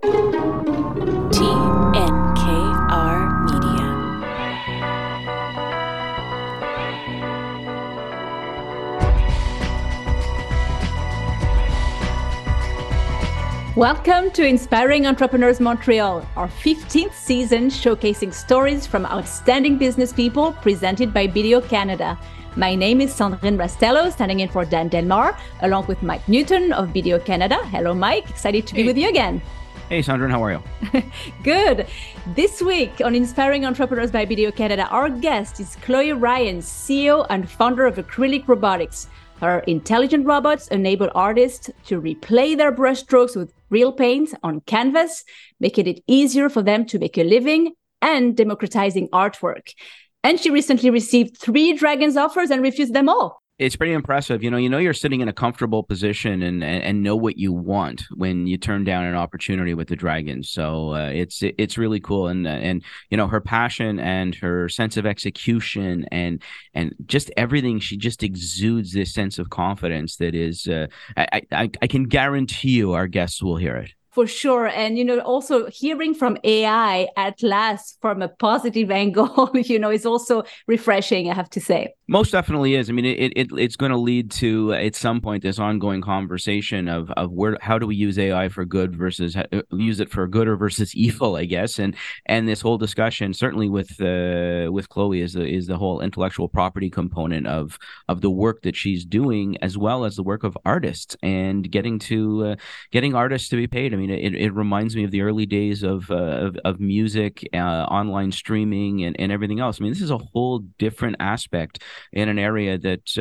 TNKR Media. Welcome to Inspiring Entrepreneurs Montreal, our 15th season showcasing stories from outstanding business people presented by Video Canada. My name is Sandrine Rastello, standing in for Dan Delmar, along with Mike Newton of Video Canada. Hello, Mike. Excited to be with you again. Hey, Sandrine, how are you? Good. This week on Inspiring Entrepreneurs by Video Canada, our guest is Chloe Ryan, CEO and founder of Acrylic Robotics. Her intelligent robots enable artists to replay their brushstrokes with real paints on canvas, making it easier for them to make a living and democratizing artwork. And she recently received 3 Dragon's offers and refused them all. It's pretty impressive. You know, you're sitting in a comfortable position and know what you want when you turn down an opportunity with the Dragons. So it's really cool. And, you know, her passion and her sense of execution and just everything, she just exudes this sense of confidence that is, I can guarantee you our guests will hear it. For sure. And, you know, also hearing from AI at last from a positive angle, you know, is also refreshing, I have to say. Most definitely is. I mean, it's going to lead to, at some point, this ongoing conversation of where, how do we use AI for good versus use it for good or versus evil, I guess. And this whole discussion, certainly with Chloe, is the whole intellectual property component of the work that she's doing, as well as the work of artists and getting artists to be paid. I mean, it reminds me of the early days of music, online streaming, and everything else. I mean, this is a whole different aspect in an area that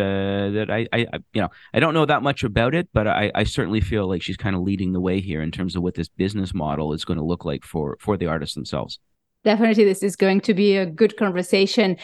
I you know, I don't know that much about it, but I certainly feel like she's kind of leading the way here in terms of what this business model is going to look like for the artists themselves. Definitely, this is going to be a good conversation.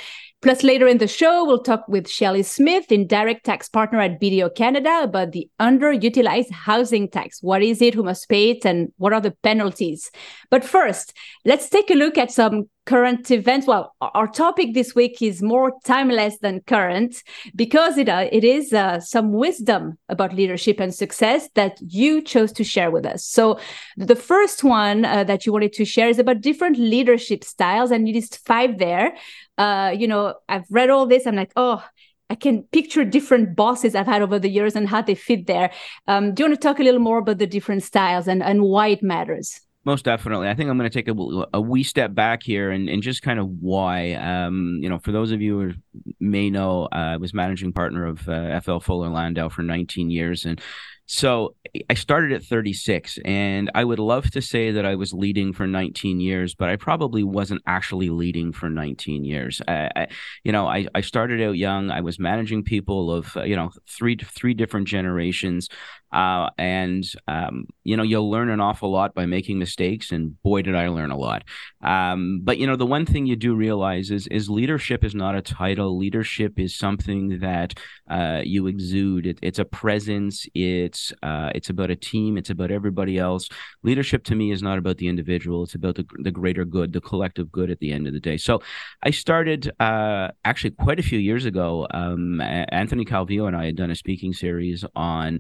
Plus, later in the show, we'll talk with Shelley Smith, indirect tax partner at BDO Canada, about the underutilized housing tax. What is it? Who must pay it? And what are the penalties? But first, let's take a look at some current events. Well, our topic this week is more timeless than current because it is some wisdom about leadership and success that you chose to share with us. So the first one that you wanted to share is about different leadership styles, and you list 5 there. You know, I've read all this. I'm like, oh, I can picture different bosses I've had over the years and how they fit there. Do you want to talk a little more about the different styles and why it matters? Most definitely. I think I'm going to take a wee step back here and just kind of why. You know, for those of you who may know, I was managing partner of FL Fuller Landau for 19 years. And so I started at 36, and I would love to say that I was leading for 19 years, but I probably wasn't actually leading for 19 years. I started out young. I was managing people of, you know, three different generations. You know, you'll learn an awful lot by making mistakes, and boy, did I learn a lot. But, you know, the one thing you do realize is leadership is not a title. Leadership is something that you exude. It's a presence. It's about a team. It's about everybody else. Leadership to me is not about the individual. It's about the greater good, the collective good at the end of the day. So I started actually quite a few years ago. Anthony Calvillo and I had done a speaking series on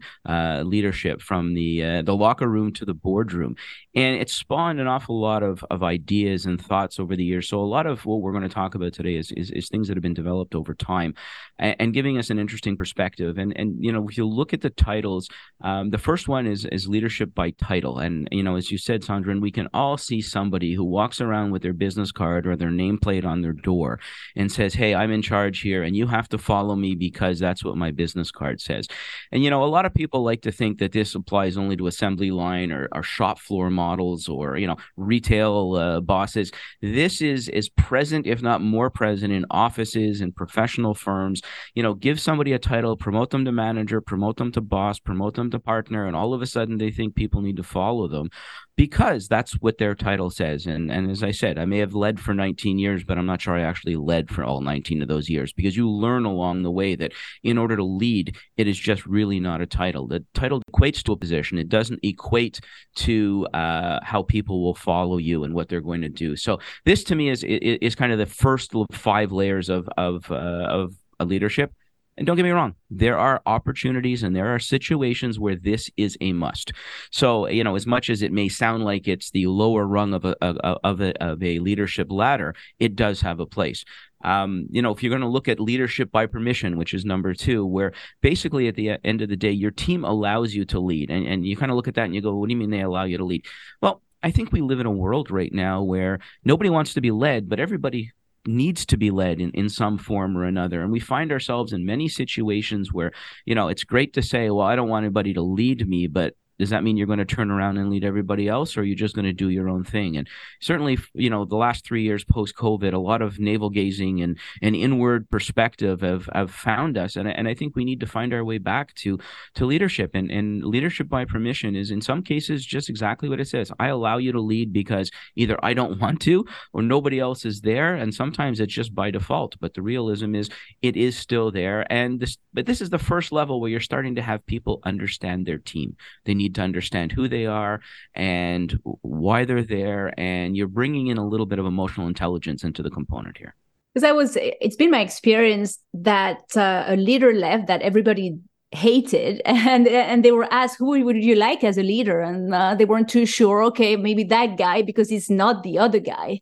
leadership from the locker room to the boardroom. And it spawned an awful lot of ideas and thoughts over the years. So a lot of what we're going to talk about today is things that have been developed over time and giving us an interesting perspective. And you know, if you look at the titles, the first one is leadership by title. And, you know, as you said, Sandrine, we can all see somebody who walks around with their business card or their nameplate on their door and says, hey, I'm in charge here and you have to follow me because that's what my business card says. And, you know, a lot of people like to think that this applies only to assembly line or shop floor models or, you know, retail bosses. This is present, if not more present, in offices and professional firms. You know, give somebody a title, promote them to manager, promote them to boss, promote them to partner, and all of a sudden they think people need to follow them because that's what their title says. And as I said, I may have led for 19 years, but I'm not sure I actually led for all 19 of those years, because you learn along the way that in order to lead, it is just really not a title. The title equates to a position. It doesn't equate to how people will follow you and what they're going to do. So this to me is kind of the first 5 layers of leadership. And don't get me wrong, there are opportunities and there are situations where this is a must. So, you know, as much as it may sound like it's the lower rung of a leadership ladder, it does have a place. You know, if you're going to look at leadership by permission, which is number two, where basically at the end of the day, your team allows you to lead. And you kind of look at that and you go, what do you mean they allow you to lead? Well, I think we live in a world right now where nobody wants to be led, but everybody needs to be led in some form or another. And we find ourselves in many situations where, you know, it's great to say, well, I don't want anybody to lead me, but does that mean you're going to turn around and lead everybody else, or are you just going to do your own thing? And certainly, you know, the last 3 years post-COVID, a lot of navel-gazing and inward perspective have found us. And I think we need to find our way back to leadership. And leadership by permission is, in some cases, just exactly what it says. I allow you to lead because either I don't want to or nobody else is there. And sometimes it's just by default. But the realism is it is still there. And this is the first level where you're starting to have people understand their team. They need to understand who they are and why they're there, and you're bringing in a little bit of emotional intelligence into the component here. Because it's been my experience that a leader left that everybody hated, and they were asked, who would you like as a leader? And they weren't too sure. Okay, maybe that guy, because he's not the other guy.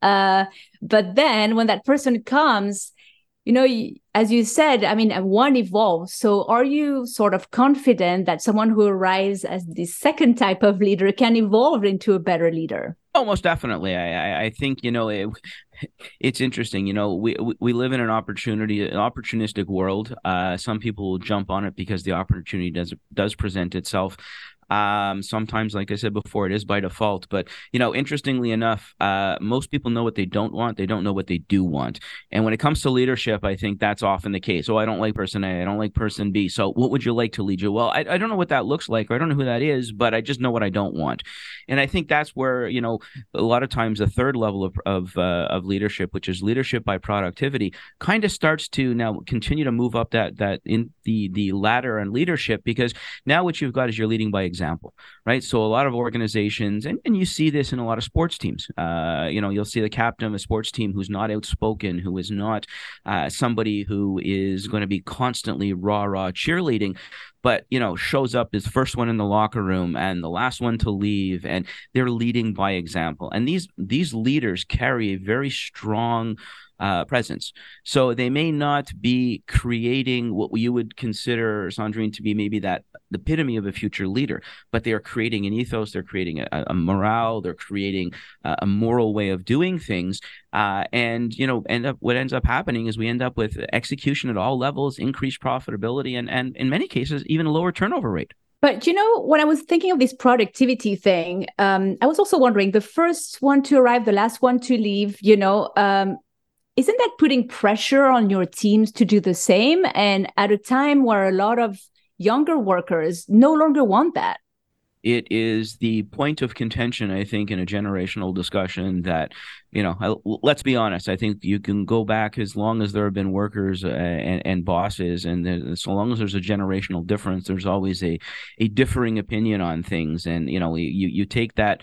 But then when that person comes, you know, as you said, I mean, one evolves. So are you sort of confident that someone who arrives as the second type of leader can evolve into a better leader? Oh, most definitely. I think, you know, it's interesting. You know, we live in an opportunistic world. Some people will jump on it because the opportunity does present itself. Sometimes, like I said before, it is by default. But, you know, interestingly enough, most people know what they don't want. They don't know what they do want. And when it comes to leadership, I think that's often the case. Oh, I don't like person A. I don't like person B. So what would you like to lead you? Well, I don't know what that looks like, or I don't know who that is, but I just know what I don't want. And I think that's where, you know, a lot of times the third level of leadership, which is leadership by productivity, kind of starts to now continue to move up that in the ladder and leadership, because now what you've got is you're leading by example, right? So a lot of organizations, and you see this in a lot of sports teams, you know, you'll see the captain of a sports team who's not outspoken, who is not somebody who is going to be constantly rah-rah cheerleading, but, you know, shows up as first one in the locker room and the last one to leave, and they're leading by example. And these leaders carry a very strong presence. So they may not be creating what you would consider, Sandrine, to be maybe that the epitome of a future leader, but they are creating an ethos, they're creating a morale, they're creating a moral way of doing things. And, you know, what ends up happening is we end up with execution at all levels, increased profitability, and in many cases, even a lower turnover rate. But, you know, when I was thinking of this productivity thing, I was also wondering, the first one to arrive, the last one to leave, you know, isn't that putting pressure on your teams to do the same? And at a time where a lot of younger workers no longer want that? It is the point of contention, I think, in a generational discussion that, you know, let's be honest, I think you can go back as long as there have been workers and bosses, and so long as there's a generational difference, there's always a differing opinion on things. And, you know, you take that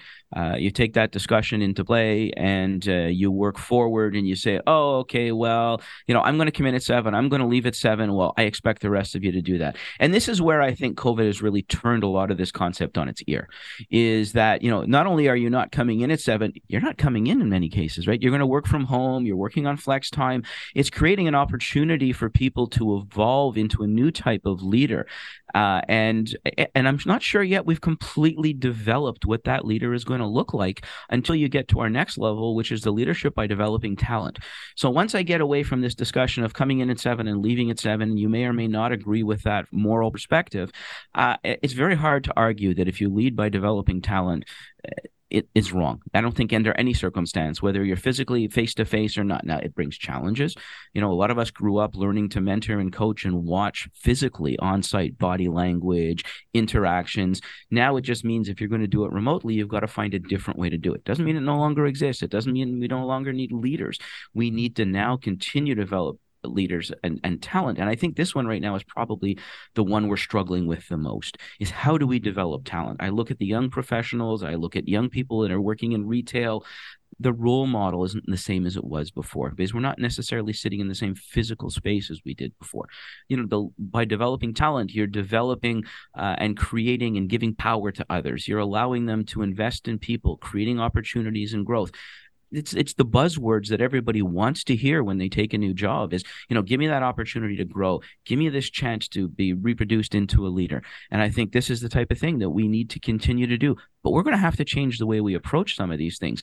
discussion into play, and you work forward and you say, oh, okay, well, you know, I'm going to come in at 7, I'm going to leave at 7. Well, I expect the rest of you to do that. And this is where I think COVID has really turned a lot of this concept on its ear, is that, you know, not only are you not coming in at 7, you're not coming in many cases, right? You're going to work from home, you're working on flex time. It's creating an opportunity for people to evolve into a new type of leader. And I'm not sure yet we've completely developed what that leader is going to look like until you get to our next level, which is the leadership by developing talent. So once I get away from this discussion of coming in at 7 and leaving at 7, you may or may not agree with that moral perspective. It's very hard to argue that if you lead by developing talent, it is wrong. I don't think under any circumstance, whether you're physically face-to-face or not. Now, it brings challenges. You know, a lot of us grew up learning to mentor and coach and watch physically, on-site body language, interactions. Now it just means if you're going to do it remotely, you've got to find a different way to do it. Doesn't mean it no longer exists. It doesn't mean we no longer need leaders. We need to now continue to develop leaders and talent. And I think this one right now is probably the one we're struggling with the most, is how do we develop talent? I look at the young professionals, I look at young people that are working in retail. the role model isn't the same as it was before, because we're not necessarily sitting in the same physical space as we did before. You know, by developing talent, you're developing and creating and giving power to others. You're allowing them to invest in people, creating opportunities and growth. It's the buzzwords that everybody wants to hear when they take a new job is, you know, give me that opportunity to grow. Give me this chance to be reproduced into a leader. And I think this is the type of thing that we need to continue to do. But we're going to have to change the way we approach some of these things.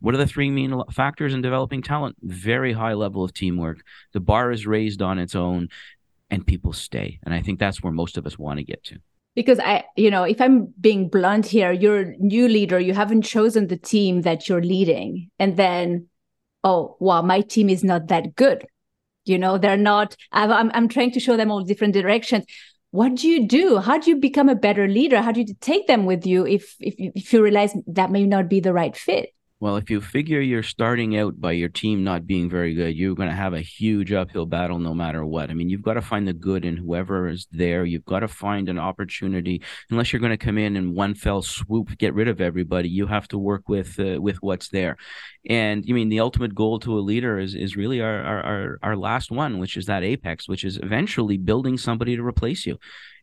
What are the three main factors in developing talent? Very high level of teamwork. The bar is raised on its own and people stay. And I think that's where most of us want to get to. Because if I'm being blunt here, you're a new leader, you haven't chosen the team that you're leading. And then, oh, wow, my team is not that good. You know, they're not, I'm trying to show them all different directions. What do you do? How do you become a better leader? How do you take them with you if you realize that may not be the right fit? Well, if you figure you're starting out by your team not being very good, you're going to have a huge uphill battle no matter what. I mean, you've got to find the good in whoever is there. You've got to find an opportunity. Unless you're going to come in and one fell swoop, get rid of everybody, you have to work with what's there. And you mean the ultimate goal to a leader is really our last one, which is that apex, which is eventually building somebody to replace you.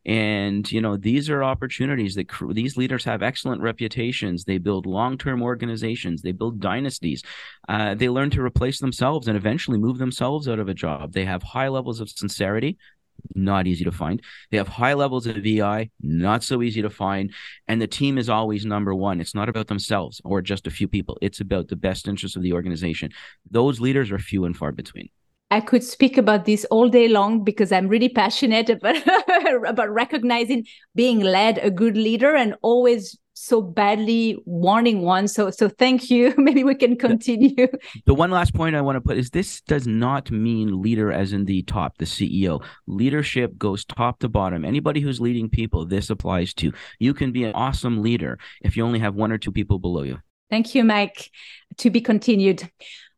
And, you know, these are opportunities that these leaders have excellent reputations. They build long-term organizations. They build dynasties. They learn to replace themselves and eventually move themselves out of a job. They have high levels of sincerity. Not easy to find. They have high levels of VI, not so easy to find. And the team is always number one. It's not about themselves or just a few people. It's about the best interests of the organization. Those leaders are few and far between. I could speak about this all day long because I'm really passionate about recognizing being led, a good leader, and always so badly wanting one. So thank you. Maybe we can continue. The one last point I want to put is this does not mean leader as in the top, the CEO. Leadership goes top to bottom. Anybody who's leading people, this applies to. You can be an awesome leader if you only have one or two people below you. Thank you, Mike. To be continued.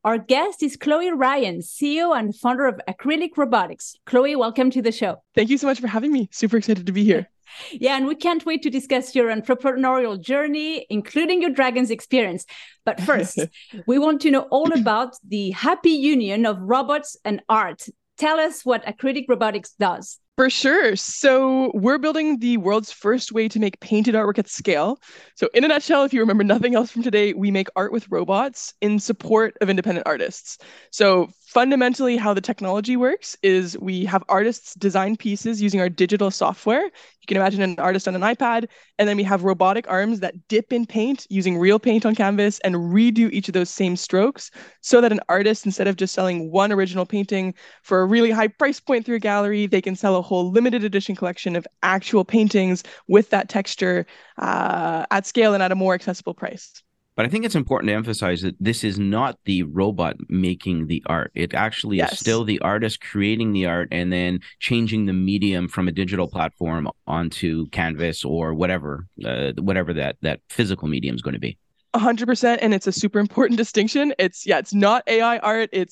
Our guest is Chloe Ryan, CEO and founder of Acrylic Robotics. Chloe, welcome to the show. Thank you so much for having me. Super excited to be here. Yeah, and we can't wait to discuss your entrepreneurial journey, including your Dragon's experience. But first, we want to know all about the happy union of robots and art. Tell us what Acrylic Robotics does. For sure. So we're building the world's first way to make painted artwork at scale. So in a nutshell, if you remember nothing else from today, we make art with robots in support of independent artists. So fundamentally how the technology works is we have artists design pieces using our digital software. You can imagine an artist on an iPad, and then we have robotic arms that dip in paint using real paint on canvas and redo each of those same strokes so that an artist, instead of just selling one original painting for a really high price point through a gallery, they can sell a whole limited edition collection of actual paintings with that texture at scale and at a more accessible price. But I think it's important to emphasize that this is not the robot making the art. It actually is still the artist creating the art and then changing the medium from a digital platform onto canvas or whatever that physical medium is going to be. 100%. And it's a super important distinction. It's not AI art. You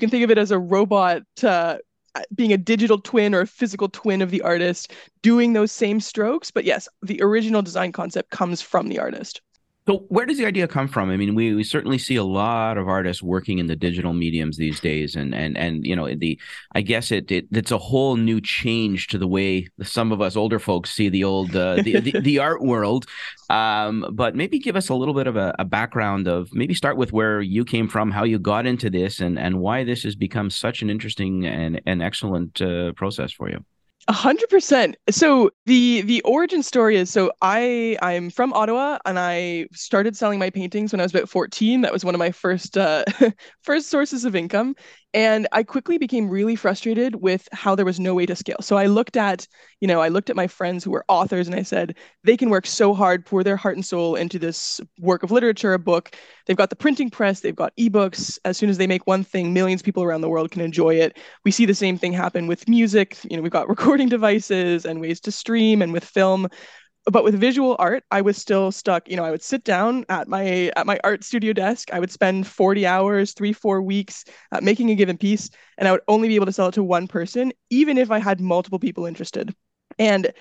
can think of it as a robot being a digital twin or a physical twin of the artist doing those same strokes. But yes, the original design concept comes from the artist. So where does the idea come from? I mean, we certainly see a lot of artists working in the digital mediums these days. And you know, it's a whole new change to the way some of us older folks see the old, the art world. But maybe give us a little bit of a background of maybe start with where you came from, how you got into this and why this has become such an interesting and excellent process for you. 100%. So the origin story is, so I'm from Ottawa and I started selling my paintings when I was about 14. That was one of my first first sources of income. And I quickly became really frustrated with how there was no way to scale. So I looked at my friends who were authors and I said, they can work so hard, pour their heart and soul into this work of literature, a book. They've got the printing press, they've got ebooks. As soon as they make one thing, millions of people around the world can enjoy it. We see the same thing happen with music. You know, we've got recording devices and ways to stream and with film. But with visual art, I was still stuck. You know, I would sit down at my art studio desk. I would spend 40 hours, 3-4 weeks making a given piece, and I would only be able to sell it to one person, even if I had multiple people interested. And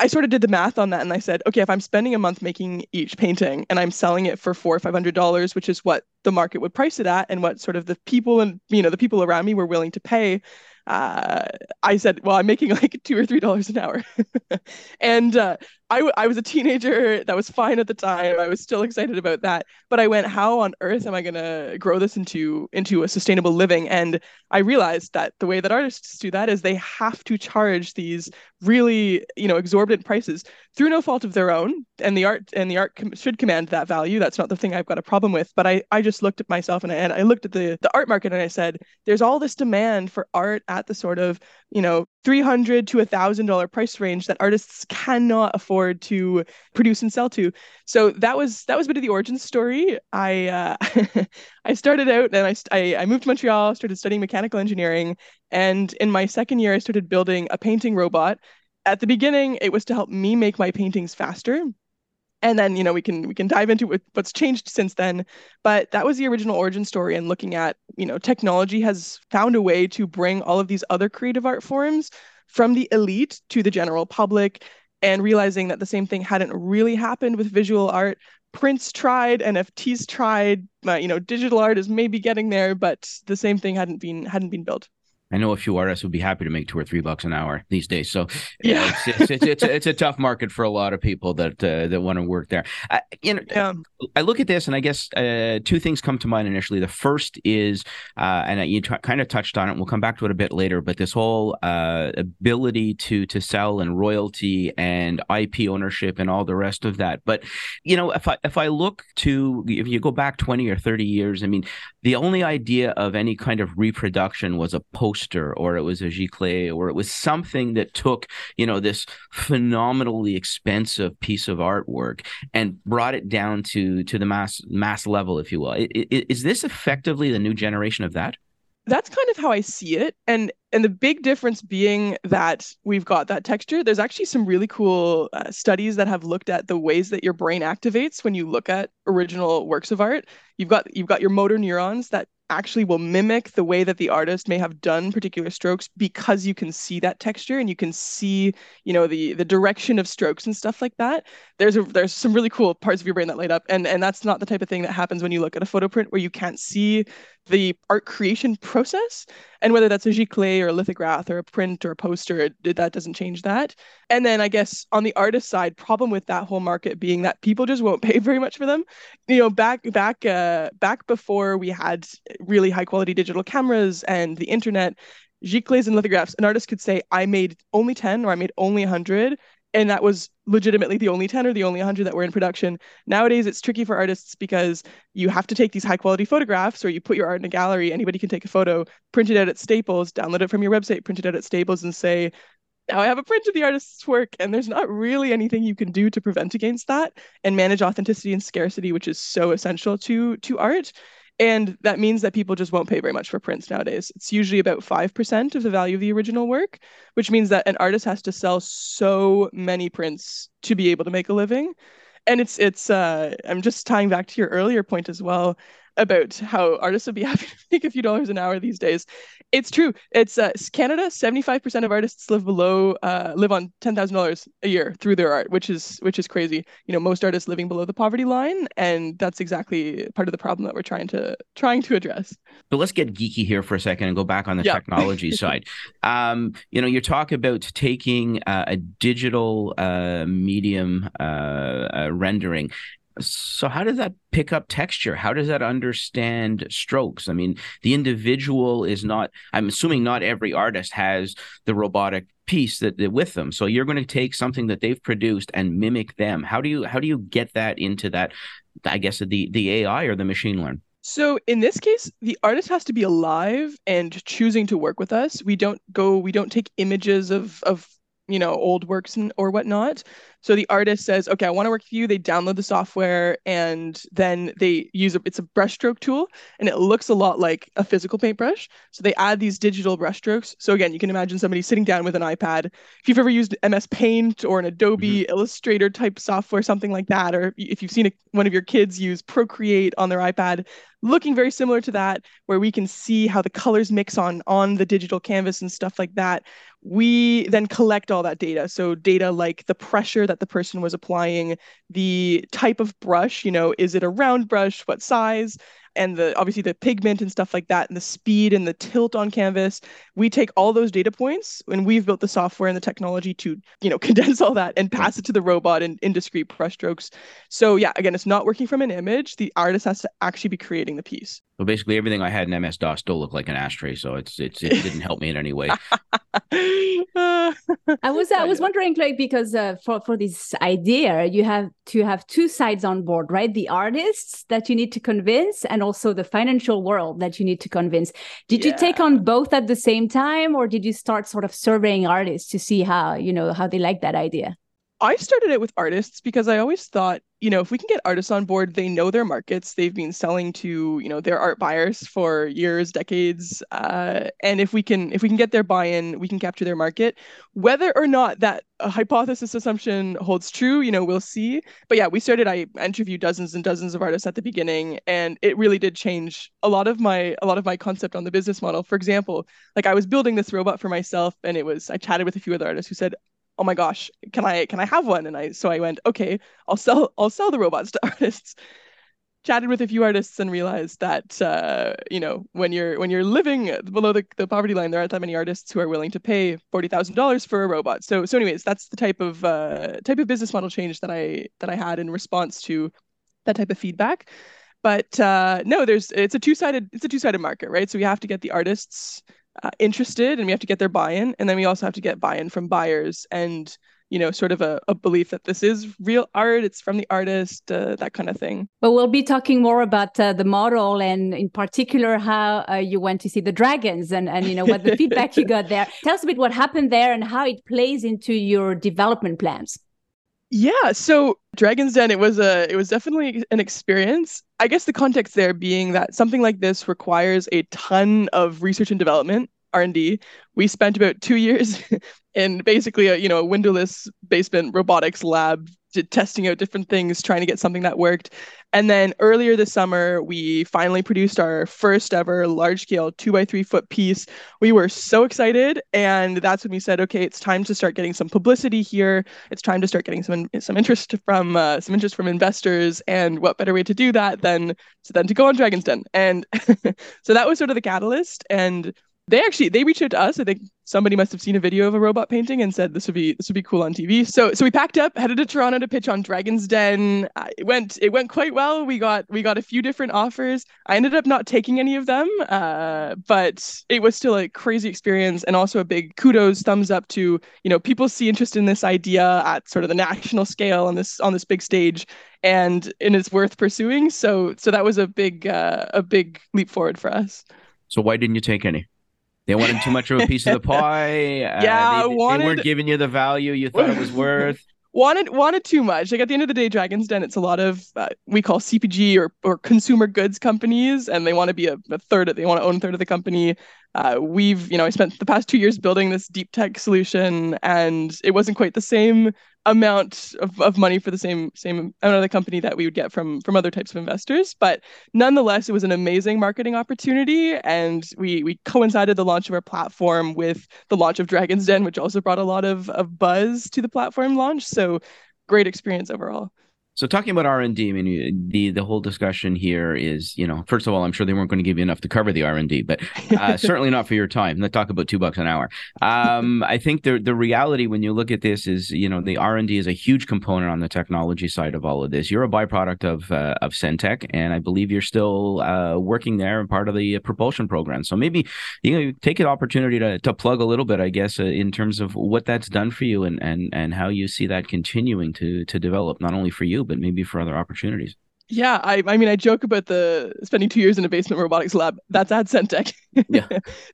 I sort of did the math on that and I said, okay, if I'm spending a month making each painting and I'm selling it for $400 or $500, which is what the market would price it at and what sort of the people and, you know, the people around me were willing to pay, I said, well, I'm making like $2 or $3 an hour. And I was a teenager. That was fine at the time. I was still excited about that. But I went, how on earth am I going to grow this into a sustainable living? And I realized that the way that artists do that is they have to charge these really, you know, exorbitant prices through no fault of their own. And the art should command that value. That's not the thing I've got a problem with. But I just looked at myself and I looked at the art market and I said, there's all this demand for art at the sort of, you know, $300 to $1,000 price range that artists cannot afford to produce and sell to. So that was a bit of the origin story. I started out and I moved to Montreal, started studying mechanical engineering. And in my second year, I started building a painting robot. At the beginning, it was to help me make my paintings faster. And then, you know, we can dive into what's changed since then. But that was the original origin story, and looking at, you know, technology has found a way to bring all of these other creative art forms from the elite to the general public, and realizing that the same thing hadn't really happened with visual art. Prints tried, NFTs tried, you know, digital art is maybe getting there, but the same thing hadn't been built. I know a few artists would be happy to make $2 or $3 an hour these days. So yeah, it's a tough market for a lot of people that want to work there. I look at this and I guess two things come to mind initially. The first is, and you kind of touched on it, and we'll come back to it a bit later, but this whole ability to sell and royalty and IP ownership and all the rest of that. But, you know, if I look to, if you go back 20 or 30 years, I mean, the only idea of any kind of reproduction was a poster, or it was a giclée, or it was something that took, you know, this phenomenally expensive piece of artwork and brought it down to the mass level, if you will. Is this effectively the new generation of that? That's kind of how I see it. And the big difference being that we've got that texture. There's actually some really cool studies that have looked at the ways that your brain activates when you look at original works of art. You've got your motor neurons that actually will mimic the way that the artist may have done particular strokes, because you can see that texture and you can see, you know, the direction of strokes and stuff like that. There's some really cool parts of your brain that light up, and that's not the type of thing that happens when you look at a photo print, where you can't see the art creation process. And whether that's a giclée or a lithograph or a print or a poster, that doesn't change that. And then I guess on the artist side, problem with that whole market being that people just won't pay very much for them. You know, back before we had really high quality digital cameras and the internet, giclées and lithographs, an artist could say, I made only 10 or I made only 100. And that was legitimately the only 10 or the only 100 that were in production. Nowadays, it's tricky for artists because you have to take these high-quality photographs, or you put your art in a gallery, anybody can take a photo, print it out at Staples, download it from your website, print it out at Staples, and say, now I have a print of the artist's work. And there's not really anything you can do to prevent against that and manage authenticity and scarcity, which is so essential to art. And that means that people just won't pay very much for prints nowadays. It's usually about 5% of the value of the original work, which means that an artist has to sell so many prints to be able to make a living. And it's I'm just tying back to your earlier point as well about how artists would be happy to make a few dollars an hour these days. It's true. It's Canada, 75% of artists live on $10,000 a year through their art, which is crazy. You know, most artists living below the poverty line, and that's exactly part of the problem that we're trying to address. But let's get geeky here for a second and go back on the technology side. You know, you talk about taking a digital medium rendering. So how does that pick up texture? How does that understand strokes? I mean, the individual is not, I'm assuming not every artist has the robotic piece that they're with them. So you're going to take something that they've produced and mimic them. How do you get that into that, I guess, the AI or the machine learn? So in this case, the artist has to be alive and choosing to work with us. We don't take images of you know, old works or whatnot. So the artist says, okay, I want to work with you. They download the software and then they use it. It's a brushstroke tool and it looks a lot like a physical paintbrush. So they add these digital brushstrokes. So again, you can imagine somebody sitting down with an iPad. If you've ever used MS Paint or an Adobe Illustrator type software, something like that, or if you've seen one of your kids use Procreate on their iPad, looking very similar to that, where we can see how the colors mix on the digital canvas and stuff like that. We then collect all that data. So data like the pressure that the person was applying, the type of brush, you know, is it a round brush, what size, and obviously the pigment and stuff like that, and the speed and the tilt on canvas. We take all those data points and we've built the software and the technology to, you know, condense all that and pass it to the robot in discrete brushstrokes. So yeah, again, it's not working from an image. The artist has to actually be creating the piece. Well, basically everything I had in MS-DOS still looked like an ashtray, so it didn't help me in any way. I was wondering, Chloe, because for this idea, you have to have two sides on board, right? The artists that you need to convince and also the financial world that you need to convince. Did you take on both at the same time, or did you start sort of surveying artists to see how they like that idea? I started it with artists because I always thought, you know, if we can get artists on board, they know their markets. They've been selling to, you know, their art buyers for years, decades. And if we can get their buy-in, we can capture their market. Whether or not that hypothesis assumption holds true, you know, we'll see. But yeah, I interviewed dozens and dozens of artists at the beginning, and it really did change a lot of my concept on the business model. For example, like I was building this robot for myself, and I chatted with a few other artists who said, oh my gosh, can I have one? And so I went, okay, I'll sell the robots to artists. Chatted with a few artists and realized that, when you're living below the poverty line, there aren't that many artists who are willing to pay $40,000 for a robot. So anyways, that's the type of business model change that I had in response to that type of feedback. But no, it's a two-sided market, right? So we have to get the artists interested, and we have to get their buy-in, and then we also have to get buy-in from buyers, and sort of a belief that this is real art, it's from the artist, that kind of thing. But we'll be talking more about the model, and in particular how you went to see the dragons and what the feedback you got there. Tell us a bit what happened there and how it plays into your development plans. Yeah, so Dragon's Den, it was definitely an experience. I guess the context there being that something like this requires a ton of research and development, R&D. We spent about 2 years in basically a windowless basement robotics lab testing out different things, trying to get something that worked. And then earlier this summer, we finally produced our first ever large-scale 2x3-foot piece. We were so excited, and that's when we said, okay, it's time to start getting some publicity here. It's time to start getting some interest from investors, and what better way to do that than to go on Dragon's Den. And so that was sort of the catalyst, and they reached out to us. I think somebody must have seen a video of a robot painting and said this would be cool on TV. So we packed up, headed to Toronto to pitch on Dragon's Den. It went quite well. We got a few different offers. I ended up not taking any of them, but it was still a crazy experience, and also a big kudos, thumbs up to people see interest in this idea at sort of the national scale on this big stage, and it's worth pursuing. So that was a big leap forward for us. So why didn't you take any? They wanted too much of a piece of the pie. They weren't giving you the value you thought it was worth. Wanted too much. Like at the end of the day, Dragon's Den, it's a lot of we call CPG or consumer goods companies, and they want to be own a third of the company. I spent the past 2 years building this deep tech solution, and it wasn't quite the same amount of money for the same amount of the company that we would get from other types of investors. But nonetheless, it was an amazing marketing opportunity, and we coincided the launch of our platform with the launch of Dragon's Den, which also brought a lot of buzz to the platform launch. So great experience overall. So talking about R&D, I mean, the whole discussion here is, first of all, I'm sure they weren't going to give you enough to cover the R&D, but certainly not for your time. Let's talk about $2 an hour. I think the reality when you look at this is, the R&D is a huge component on the technology side of all of this. You're a byproduct of Centech, and I believe you're still working there and part of the propulsion program. So maybe you take an opportunity to plug a little bit, I guess, in terms of what that's done for you and how you see that continuing to develop, not only for you, but maybe for other opportunities. Yeah, I mean, I joke about the spending 2 years in a basement robotics lab. That's at Centech. Yeah,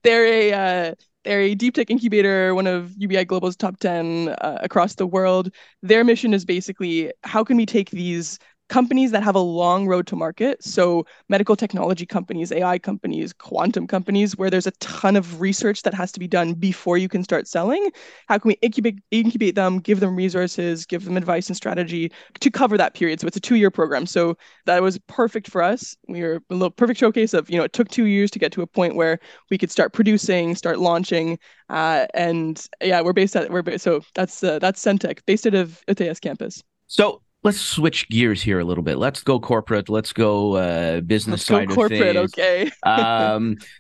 they're a They're a deep tech incubator, one of UBI Global's top 10 across the world. Their mission is basically, how can we take these companies that have a long road to market, so medical technology companies, AI companies, quantum companies, where there's a ton of research that has to be done before you can start selling, how can we incubate them, give them resources, give them advice and strategy to cover that period? So it's a 2-year program. So that was perfect for us. We were a little perfect showcase of, you know, it took 2 years to get to a point where we could start producing, start launching. And yeah, so that's Centech, based out of UTS campus. So let's switch gears here a little bit. Let's go corporate. Let's go business side of things. Let's go corporate, okay.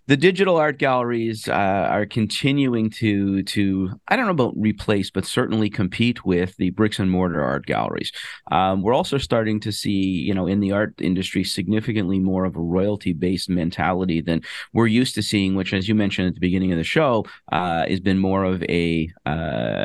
The digital art galleries are continuing to, I don't know about replace, but certainly compete with the bricks and mortar art galleries. We're also starting to see, you know, in the art industry, significantly more of a royalty-based mentality than we're used to seeing, which, as you mentioned at the beginning of the show, has been more of a,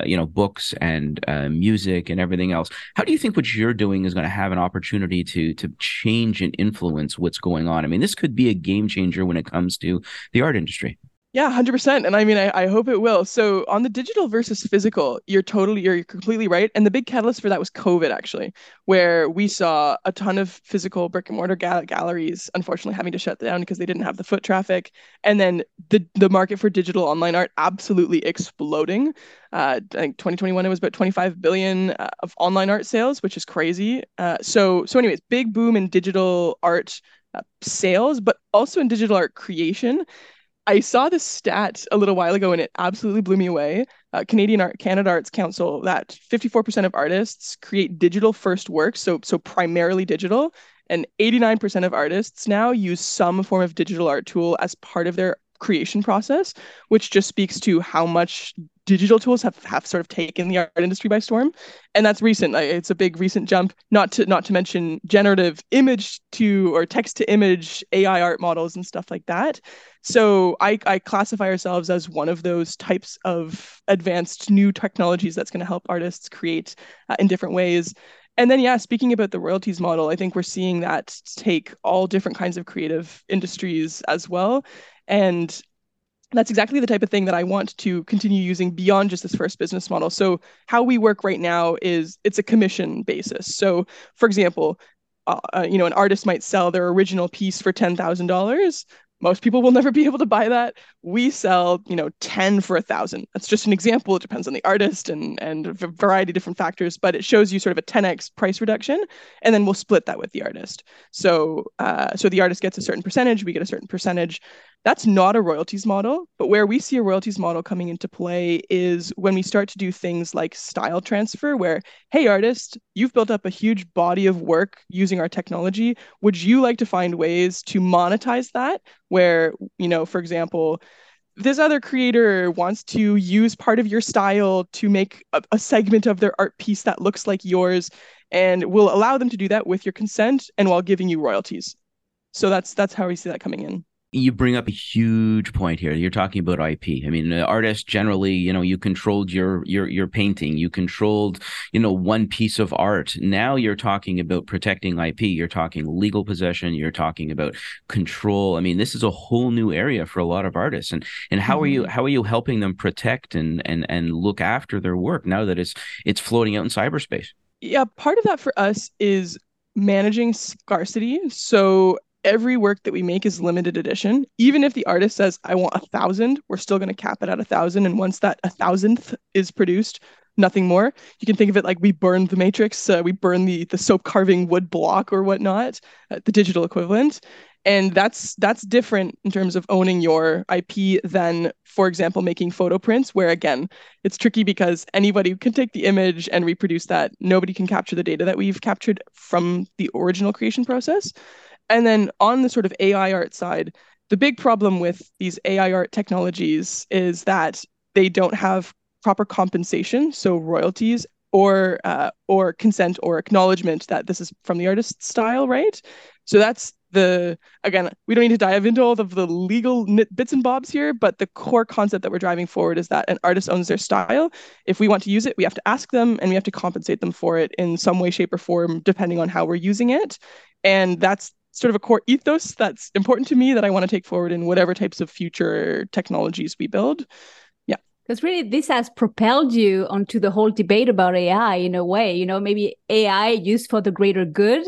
you know, books and music and everything else. How do you think what you're doing is going to have an opportunity to change and influence what's going on? I mean, this could be a game changer when it comes to the art industry. Yeah, 100%. And I mean, I hope it will. So on the digital versus physical, you're completely right. And the big catalyst for that was COVID, actually, where we saw a ton of physical brick and mortar galleries, unfortunately, having to shut down because they didn't have the foot traffic. And then the market for digital online art absolutely exploding. I think 2021, it was about 25 billion of online art sales, which is crazy. So anyways, big boom in digital art sales, but also in digital art creation. I saw this stat a little while ago and it absolutely blew me away. Canada Arts Council, that 54% of artists create digital first works, so primarily digital, and 89% of artists now use some form of digital art tool as part of their creation process, which just speaks to how much digital tools have sort of taken the art industry by storm. And that's recent. It's a big recent jump, not to mention generative image to or text to image AI art models and stuff like that. So I classify ourselves as one of those types of advanced new technologies that's going to help artists create in different ways. And then, yeah, speaking about the royalties model, I think we're seeing that take all different kinds of creative industries as well. And that's exactly the type of thing that I want to continue using beyond just this first business model. So how we work right now is it's a commission basis. So for example, you know, an artist might sell their original piece for $10,000. Most people will never be able to buy that. We sell, you know, 10 for 1,000. That's just an example. It depends on the artist and a variety of different factors, but it shows you sort of a 10x price reduction, and then we'll split that with the artist. So the artist gets a certain percentage, we get a certain percentage. That's not a royalties model, but where we see a royalties model coming into play is when we start to do things like style transfer, where, hey, artist, you've built up a huge body of work using our technology. Would you like to find ways to monetize that? Where, you know, for example, this other creator wants to use part of your style to make a segment of their art piece that looks like yours, and we'll allow them to do that with your consent and while giving you royalties. So that's how we see that coming in. You bring up a huge point here. You're talking about IP. I mean, artists generally, you know, you controlled your painting, you controlled, you know, one piece of art. Now you're talking about protecting IP. You're talking legal possession. You're talking about control. I mean, this is a whole new area for a lot of artists. And how are you helping them protect and look after their work now that it's floating out in cyberspace? Yeah, part of that for us is managing scarcity. So every work that we make is limited edition. Even if the artist says, I want 1,000, we're still going to cap it at 1,000. And once that 1,000th is produced, nothing more. You can think of it like we burn the matrix, we burn the soap carving wood block or whatnot, the digital equivalent. And that's different in terms of owning your IP than, for example, making photo prints, where, again, it's tricky because anybody can take the image and reproduce that. Nobody can capture the data that we've captured from the original creation process. And then on the sort of AI art side, the big problem with these AI art technologies is that they don't have proper compensation, so royalties or consent or acknowledgement that this is from the artist's style, right? So that's again, we don't need to dive into all of the legal bits and bobs here, but the core concept that we're driving forward is that an artist owns their style. If we want to use it, we have to ask them and we have to compensate them for it in some way, shape, or form, depending on how we're using it. And that's sort of a core ethos that's important to me that I want to take forward in whatever types of future technologies we build. Because really, this has propelled you onto the whole debate about AI in a way. You know, maybe AI used for the greater good,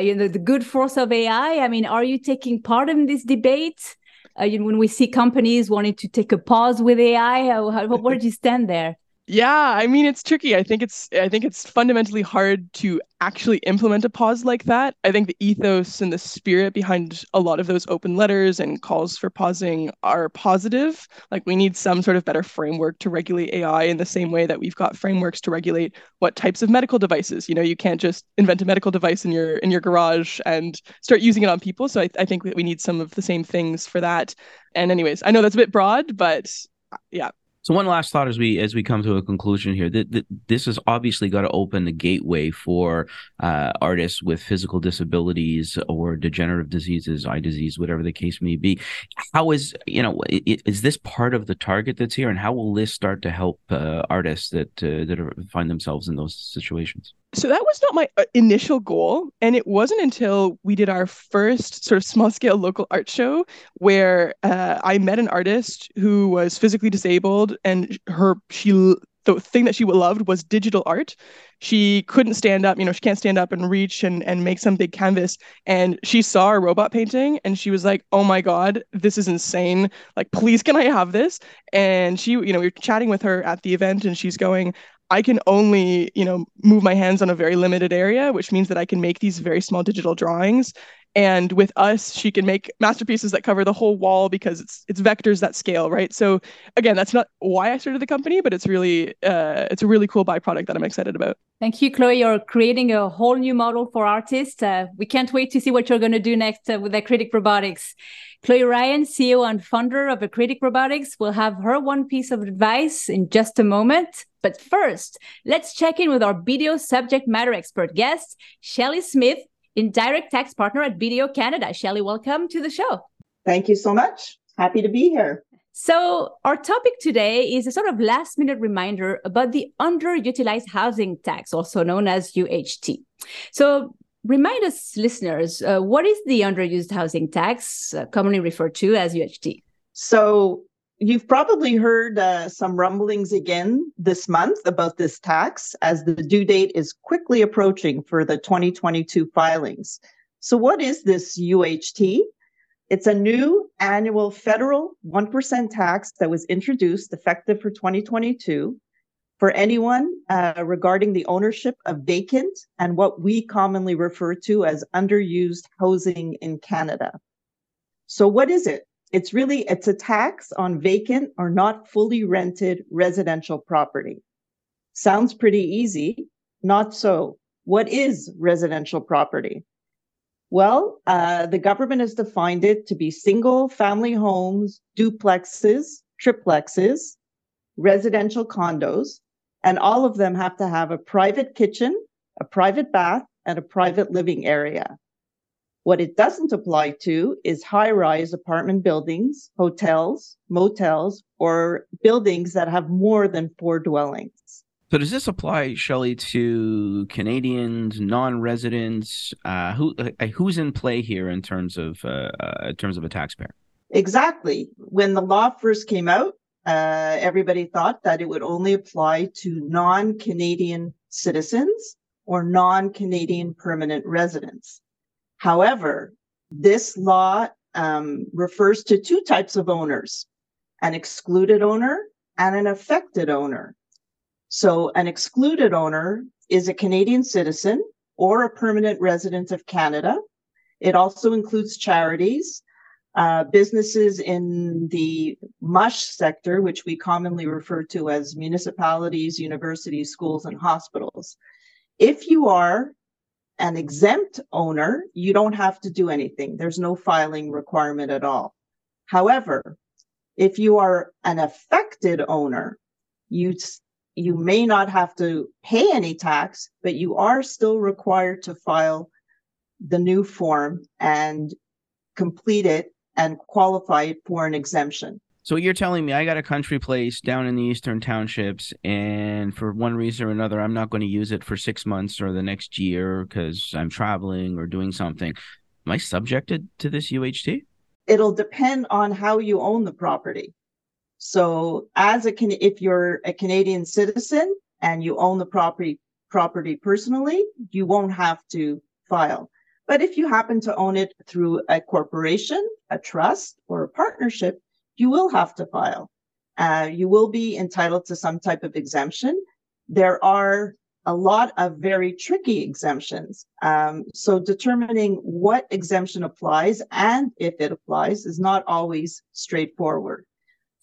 you know, the good force of AI. I mean, are you taking part in this debate? You know, when we see companies wanting to take a pause with AI, where do you stand there? Yeah, I mean, it's tricky. I think it's fundamentally hard to actually implement a pause like that. I think the ethos and the spirit behind a lot of those open letters and calls for pausing are positive. Like, we need some sort of better framework to regulate AI in the same way that we've got frameworks to regulate what types of medical devices. You know, you can't just invent a medical device in your garage and start using it on people. So I think that we need some of the same things for that. And anyways, I know that's a bit broad, but yeah. So one last thought as we come to a conclusion here, this has obviously got to open the gateway for artists with physical disabilities or degenerative diseases, eye disease, whatever the case may be. How is this part of the target that's here, and how will this start to help artists that find themselves in those situations? So that was not my initial goal, and it wasn't until we did our first sort of small-scale local art show where I met an artist who was physically disabled, and the thing that she loved was digital art. She couldn't stand up, you know, she can't stand up and reach and make some big canvas. And she saw a robot painting and she was like, oh my God, this is insane. Like, please, can I have this? And she, you know, we were chatting with her at the event and she's going, I can only, you know, move my hands on a very limited area, which means that I can make these very small digital drawings. And with us, she can make masterpieces that cover the whole wall because it's vectors that scale, right? So again, that's not why I started the company, but it's really it's a really cool byproduct that I'm excited about. Thank you, Chloe. You're creating a whole new model for artists. We can't wait to see what you're going to do next with Acrylic Robotics. Chloe Ryan, CEO and founder of Acrylic Robotics, will have her one piece of advice in just a moment. But first, let's check in with our BDO subject matter expert guest, Shelley Smith, Indirect Tax Partner at BDO Canada. Shelley, welcome to the show. Thank you so much. Happy to be here. So our topic today is a sort of last-minute reminder about the underutilized housing tax, also known as UHT. So remind us, listeners, what is the underused housing tax, commonly referred to as UHT? So you've probably heard some rumblings again this month about this tax, as the due date is quickly approaching for the 2022 filings. So what is this UHT? It's a new annual federal 1% tax that was introduced effective for 2022 for anyone regarding the ownership of vacant and what we commonly refer to as underused housing in Canada. So what is it? It's a tax on vacant or not fully rented residential property. Sounds pretty easy. Not so. What is residential property? Well, the government has defined it to be single family homes, duplexes, triplexes, residential condos, and all of them have to have a private kitchen, a private bath, and a private living area. What it doesn't apply to is high-rise apartment buildings, hotels, motels, or buildings that have more than 4 dwellings. So does this apply, Shelley, to Canadians, non-residents? Who's in play here in terms of a taxpayer? Exactly. When the law first came out, everybody thought that it would only apply to non-Canadian citizens or non-Canadian permanent residents. However, this law refers to 2 types of owners, an excluded owner and an affected owner. So an excluded owner is a Canadian citizen or a permanent resident of Canada. It also includes charities, businesses in the MUSH sector, which we commonly refer to as municipalities, universities, schools, and hospitals. If you are an exempt owner, you don't have to do anything. There's no filing requirement at all. However, if you are an affected owner, you may not have to pay any tax, but you are still required to file the new form and complete it and qualify it for an exemption. So you're telling me I got a country place down in the Eastern Townships, and for one reason or another, I'm not going to use it for 6 months or the next year because I'm traveling or doing something. Am I subjected to this UHT? It'll depend on how you own the property. So if you're a Canadian citizen and you own the property personally, you won't have to file. But if you happen to own it through a corporation, a trust, or a partnership, you will have to file. You will be entitled to some type of exemption. There are a lot of very tricky exemptions. So determining what exemption applies and if it applies is not always straightforward.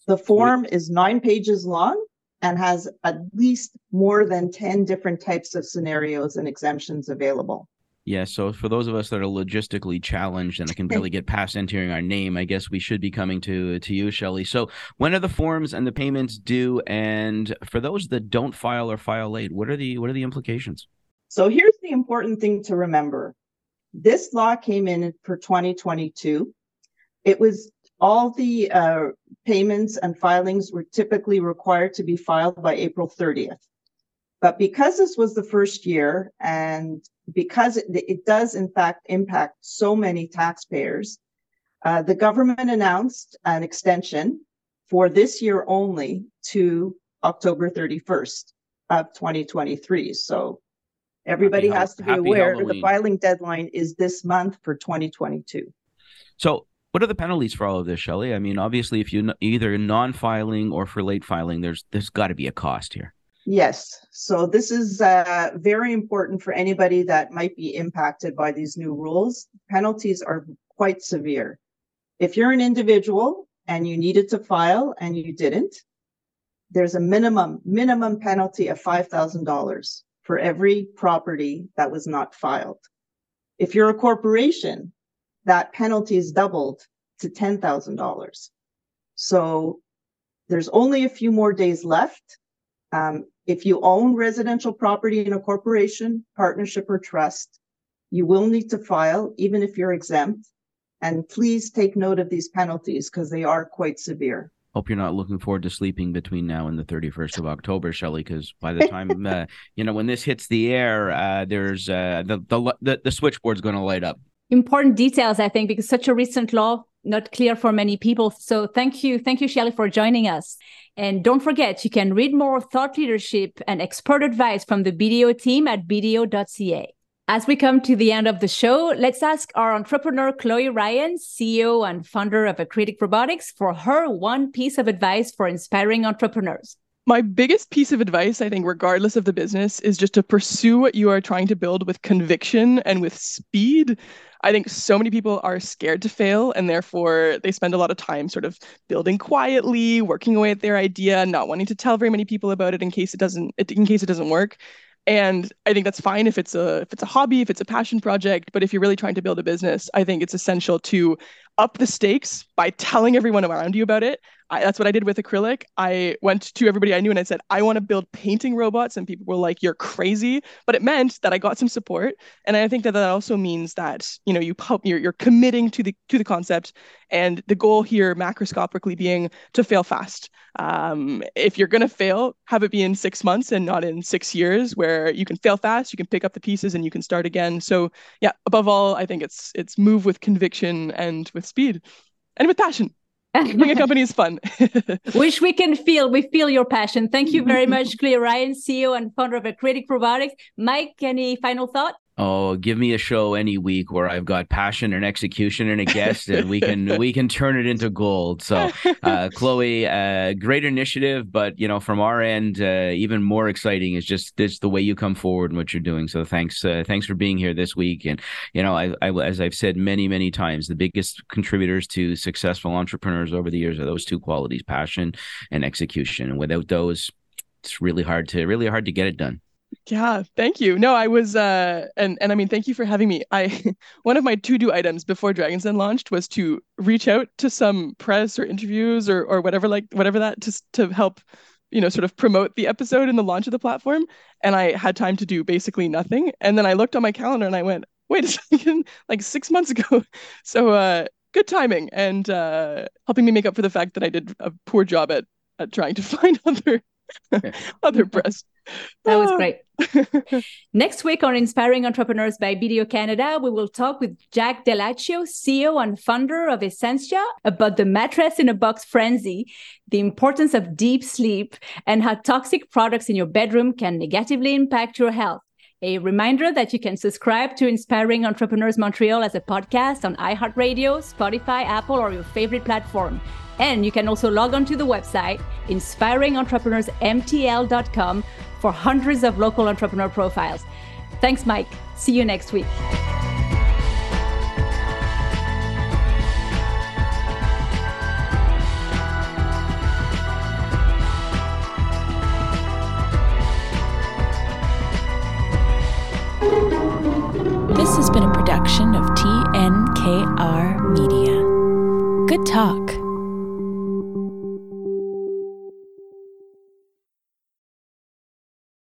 The form is 9 pages long and has at least more than 10 different types of scenarios and exemptions available. Yeah, so for those of us that are logistically challenged and can barely get past entering our name, I guess we should be coming to you, Shelley. So when are the forms and the payments due? And for those that don't file or file late, what are the implications? So here's the important thing to remember. This law came in for 2022. It was all the payments and filings were typically required to be filed by April 30th. But because this was the first year and because it does, in fact, impact so many taxpayers, the government announced an extension for this year only to October 31st of 2023. So everybody has to be aware that the filing deadline is this month for 2022. So what are the penalties for all of this, Shelley? I mean, obviously, if you either non-filing or for late filing, there's got to be a cost here. Yes. So this is very important for anybody that might be impacted by these new rules. Penalties are quite severe. If you're an individual and you needed to file and you didn't, there's a minimum penalty of $5,000 for every property that was not filed. If you're a corporation, that penalty is doubled to $10,000. So there's only a few more days left. If you own residential property in a corporation, partnership, or trust, you will need to file, even if you're exempt. And please take note of these penalties because they are quite severe. Hope you're not looking forward to sleeping between now and the 31st of October, Shelley, because by the time, when this hits the air, there's the switchboard's going to light up. Important details, I think, because such a recent law, not clear for many people. So thank you, Shelley, for joining us. And don't forget, you can read more thought leadership and expert advice from the BDO team at BDO.ca. As we come to the end of the show, let's ask our entrepreneur, Chloe Ryan, CEO and founder of Acrylic Robotics, for her one piece of advice for inspiring entrepreneurs. My biggest piece of advice, I think, regardless of the business, is just to pursue what you are trying to build with conviction and with speed. I think so many people are scared to fail, and therefore they spend a lot of time sort of building quietly, working away at their idea, not wanting to tell very many people about it in case it doesn't work. And I think that's fine if it's a hobby, if it's a passion project. But if you're really trying to build a business, I think it's essential to up the stakes by telling everyone around you about it. That's what I did with Acrylic. I went to everybody I knew and I said, I want to build painting robots. And people were like, you're crazy. But it meant that I got some support. And I think that also means that, you're committing to the concept, and the goal here macroscopically being to fail fast. If you're going to fail, have it be in 6 months and not in 6 years, where you can fail fast, you can pick up the pieces and you can start again. So yeah, above all, I think it's move with conviction and with speed and with passion. Being a company is fun. Which we feel your passion. Thank you very much, Chloe Ryan, CEO and founder of Acrylic Robotics. Mike, any final thought? Oh, give me a show any week where I've got passion and execution and a guest, and we can turn it into gold. So, Chloe, great initiative, but from our end, even more exciting is just this the way you come forward and what you're doing. So, thanks for being here this week. And I as I've said many, many times, the biggest contributors to successful entrepreneurs over the years are those two qualities: passion and execution. And without those, it's really hard to get it done. Yeah, thank you. No, I was, and I mean, thank you for having me. One of my to-do items before Dragon's Den launched was to reach out to some press or interviews or whatever that to help, sort of promote the episode and the launch of the platform. And I had time to do basically nothing. And then I looked on my calendar and I went, wait a second, like 6 months ago. So good timing and helping me make up for the fact that I did a poor job at trying to find other Other breast. That was great. Next week on Inspiring Entrepreneurs by BDO Canada, we will talk with Jack Delaccio, CEO and founder of Essentia, about the mattress in a box frenzy, the importance of deep sleep, and how toxic products in your bedroom can negatively impact your health. A reminder that you can subscribe to Inspiring Entrepreneurs Montreal as a podcast on iHeartRadio, Spotify, Apple, or your favorite platform. And you can also log on to the website, inspiringentrepreneursmtl.com, for hundreds of local entrepreneur profiles. Thanks, Mike. See you next week.